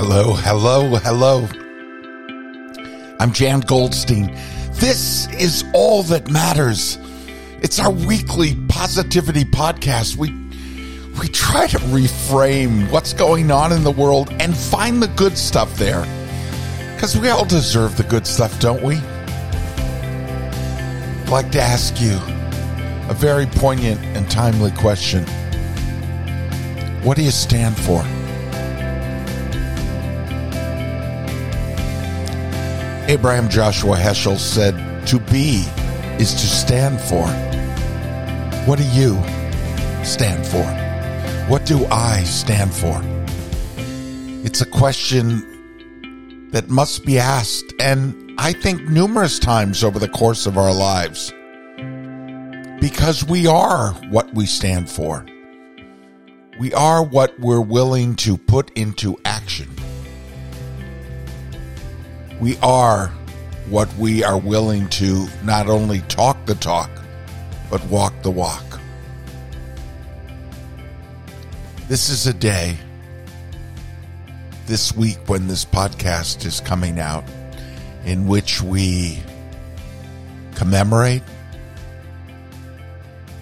Hello, hello, hello. I'm Jan Goldstein. This is All That Matters. It's our weekly positivity podcast. We try to reframe what's going on in the world and find the good stuff there. Because we all deserve the good stuff, don't we? I'd like to ask you a very poignant and timely question. What do you stand for? Abraham Joshua Heschel said, "To be is to stand for." What do you stand for? What do I stand for? It's a question that must be asked, and I think numerous times over the course of our lives, because we are what we stand for. We are what we're willing to put into action. We are what we are willing to not only talk the talk, but walk the walk. This is a day, this week when this podcast is coming out, in which we commemorate,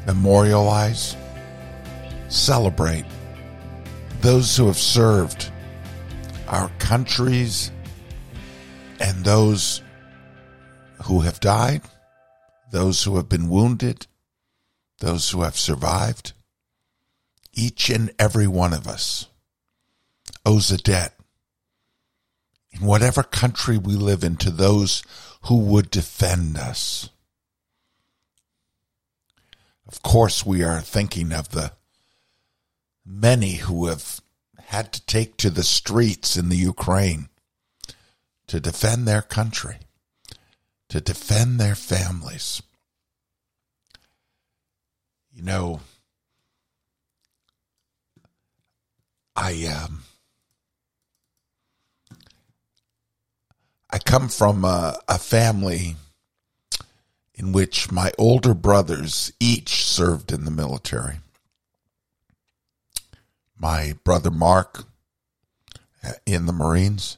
memorialize, celebrate those who have served our countries, and those who have died, those who have been wounded, those who have survived. Each and every one of us owes a debt in whatever country we live in to those who would defend us. Of course, we are thinking of the many who have had to take to the streets in the Ukraine to defend their country, to defend their families. You know, I come from a family in which my older brothers each served in the military. My brother Mark in the Marines.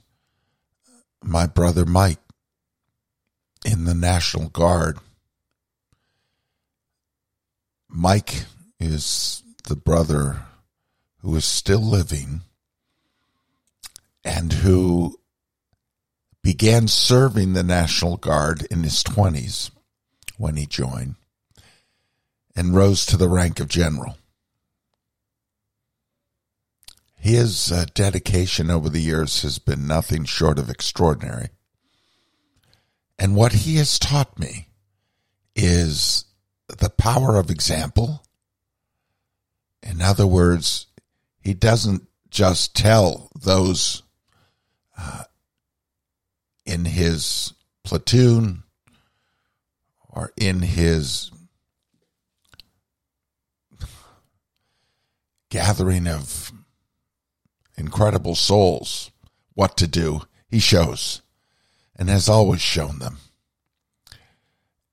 My brother Mike in the National Guard. Mike is the brother who is still living and who began serving the National Guard in his 20s when he joined and rose to the rank of general. His dedication over the years has been nothing short of extraordinary. And what he has taught me is the power of example. In other words, he doesn't just tell those in his platoon or in his gathering of incredible souls what to do. He shows and has always shown them.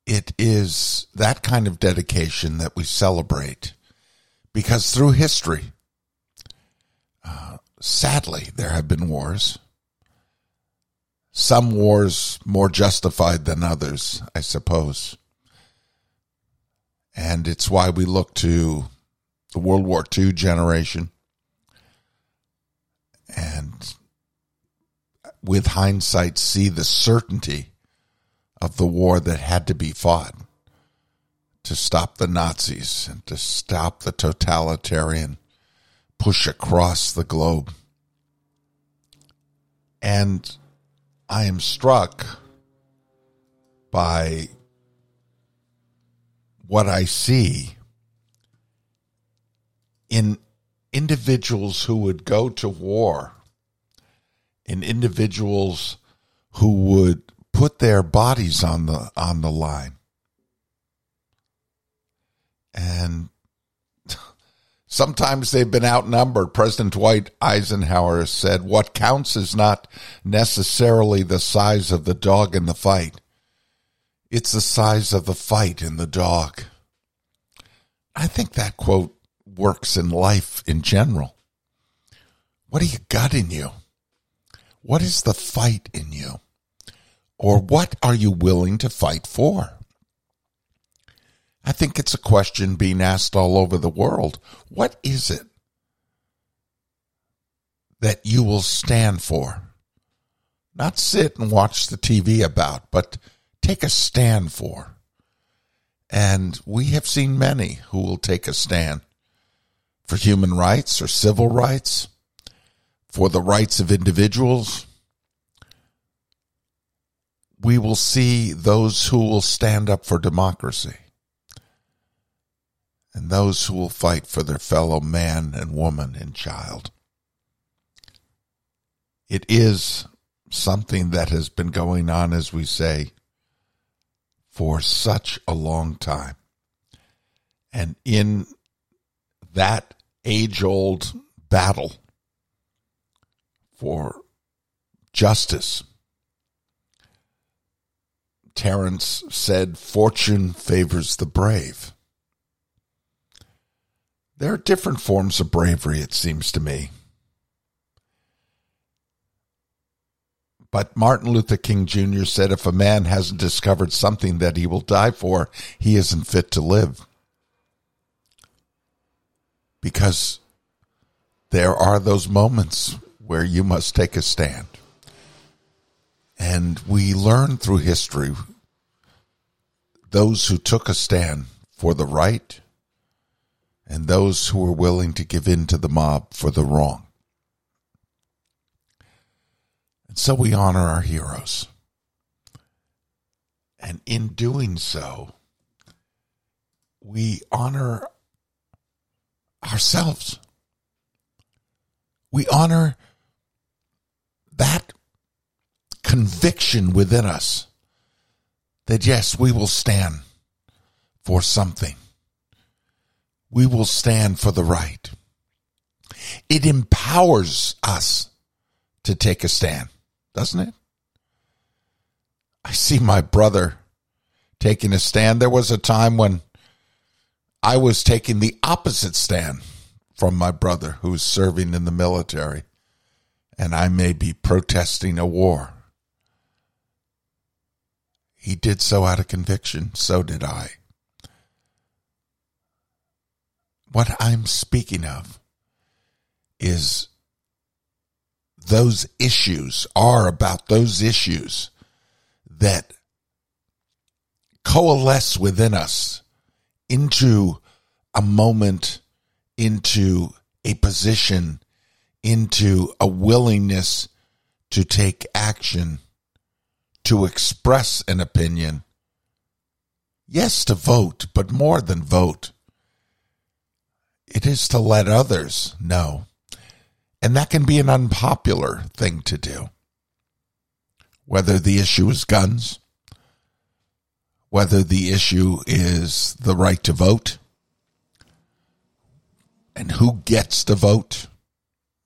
It is that kind of dedication that we celebrate, because through history, sadly, there have been wars. Some wars more justified than others, I suppose. And it's why we look to the World War II generation. And with hindsight, see the certainty of the war that had to be fought to stop the Nazis and to stop the totalitarian push across the globe. And I am struck by what I see in individuals who would go to war, and individuals who would put their bodies on the line. And sometimes they've been outnumbered. President Dwight Eisenhower said, "What counts is not necessarily the size of the dog in the fight. It's the size of the fight in the dog." I think that quote works in life in general. What do you got in you? What is the fight in you? Or what are you willing to fight for? I think it's a question being asked all over the world. What is it that you will stand for? Not sit and watch the TV about, but take a stand for. And we have seen many who will take a stand for human rights or civil rights, for the rights of individuals. We will see those who will stand up for democracy and those who will fight for their fellow man and woman and child. It is something that has been going on, as we say, for such a long time. And in that age-old battle for justice, Terence said, "Fortune favors the brave." There are different forms of bravery, it seems to me. But Martin Luther King Jr. said, if a man hasn't discovered something that he will die for, he isn't fit to live. Because there are those moments where you must take a stand. And we learn through history those who took a stand for the right and those who were willing to give in to the mob for the wrong. So we honor our heroes. And in doing so, we honor ourselves. We honor that conviction within us that, yes, we will stand for something. We will stand for the right. It empowers us to take a stand, doesn't it? I see my brother taking a stand. There was a time when I was taking the opposite stand from my brother who's serving in the military, and I may be protesting a war. He did so out of conviction, so did I. What I'm speaking of is those issues are about those issues that coalesce within us into a moment, into a position, into a willingness to take action, to express an opinion. Yes, to vote, but more than vote. It is to let others know. And that can be an unpopular thing to do. Whether the issue is guns, whether the issue is the right to vote, and who gets to vote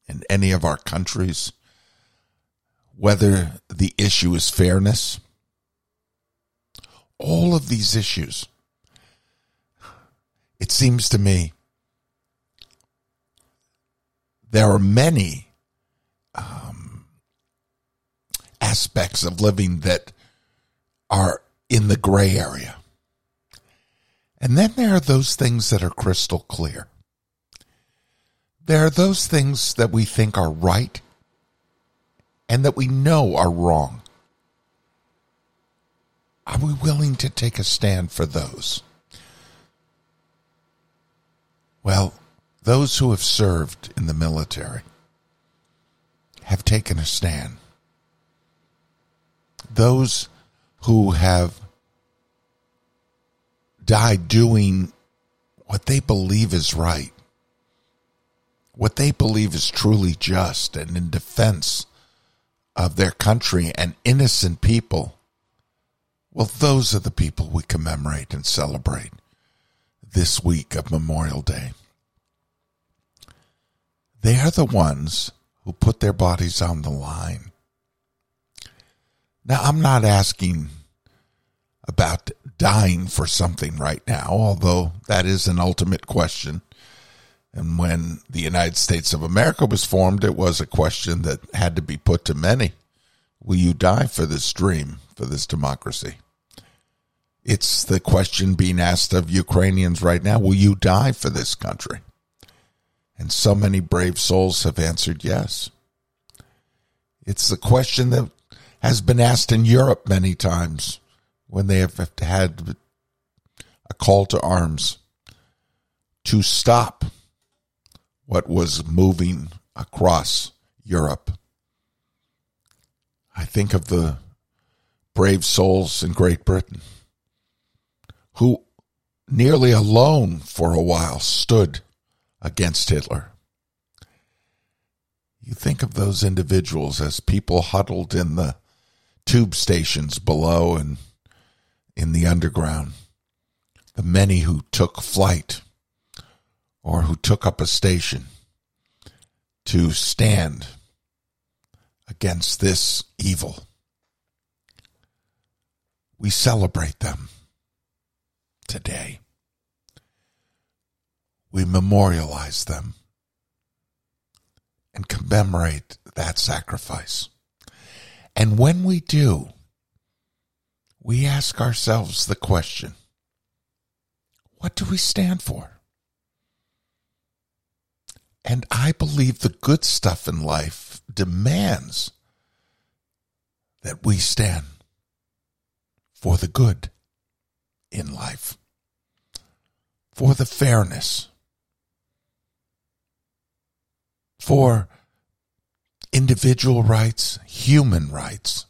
in any of our countries, whether the issue is fairness, all of these issues, it seems to me, there are many aspects of living that are in the gray area. And then there are those things that are crystal clear. There are those things that we think are right and that we know are wrong. Are we willing to take a stand for those? Well, those who have served in the military have taken a stand. Those who have died doing what they believe is right, what they believe is truly just and in defense of their country and innocent people, well, those are the people we commemorate and celebrate this week of Memorial Day. They are the ones who put their bodies on the line. Now, I'm not asking about dying for something right now, although that is an ultimate question. And when the United States of America was formed, it was a question that had to be put to many. Will you die for this dream, for this democracy? It's the question being asked of Ukrainians right now. Will you die for this country? And so many brave souls have answered yes. It's the question that has been asked in Europe many times when they have had a call to arms to stop what was moving across Europe. I think of the brave souls in Great Britain who nearly alone for a while stood against Hitler. You think of those individuals as people huddled in the tube stations below and in the underground, the many who took flight or who took up a station to stand against this evil. We celebrate them today. We memorialize them and commemorate that sacrifice. And when we do, we ask ourselves the question, what do we stand for? And I believe the good stuff in life demands that we stand for the good in life, for the fairness, for individual rights, human rights,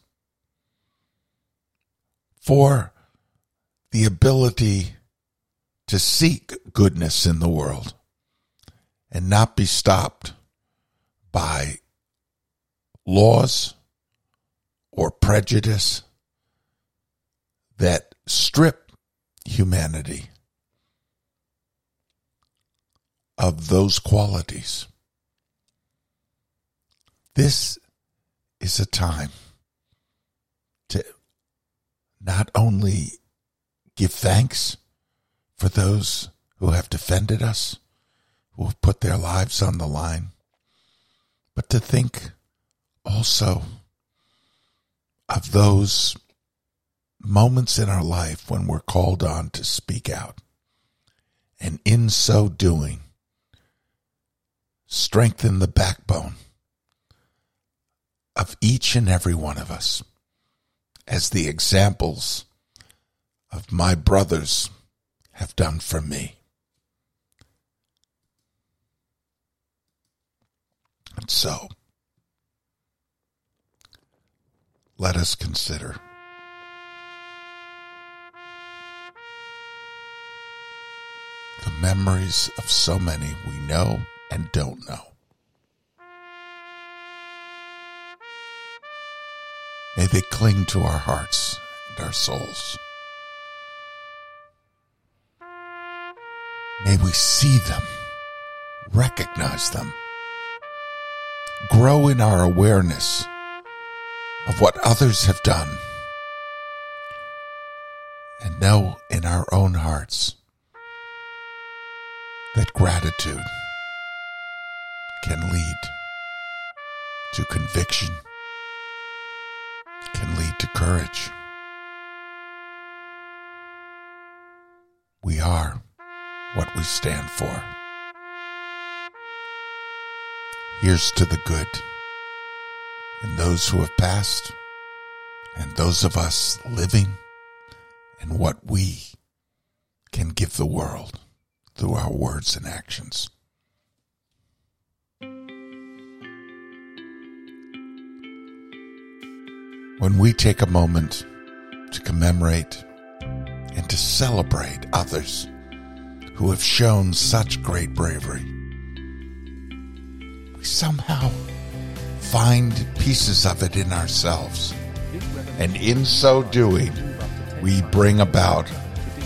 for the ability to seek goodness in the world and not be stopped by laws or prejudice that strip humanity of those qualities. This is a time to not only give thanks for those who have defended us, who have put their lives on the line, but to think also of those moments in our life when we're called on to speak out, and in so doing, strengthen the backbone of each and every one of us as the examples of my brothers have done for me. And so, let us consider the memories of so many we know and don't know. May they cling to our hearts and our souls. May we see them, recognize them, grow in our awareness of what others have done, and know in our own hearts that gratitude can lead to conviction, can lead to courage. We are what we stand for. Here's to the good in those who have passed and those of us living and what we can give the world through our words and actions. When we take a moment to commemorate and to celebrate others who have shown such great bravery, we somehow find pieces of it in ourselves. And in so doing, we bring about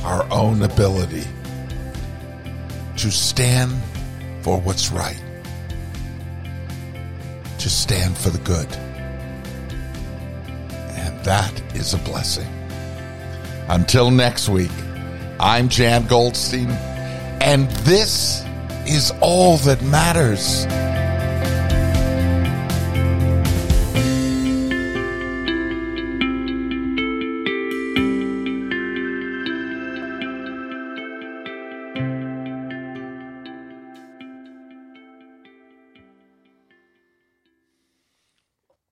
our own ability to stand for what's right, to stand for the good. And that is a blessing. Until next week, I'm Jan Goldstein, and this is all that matters.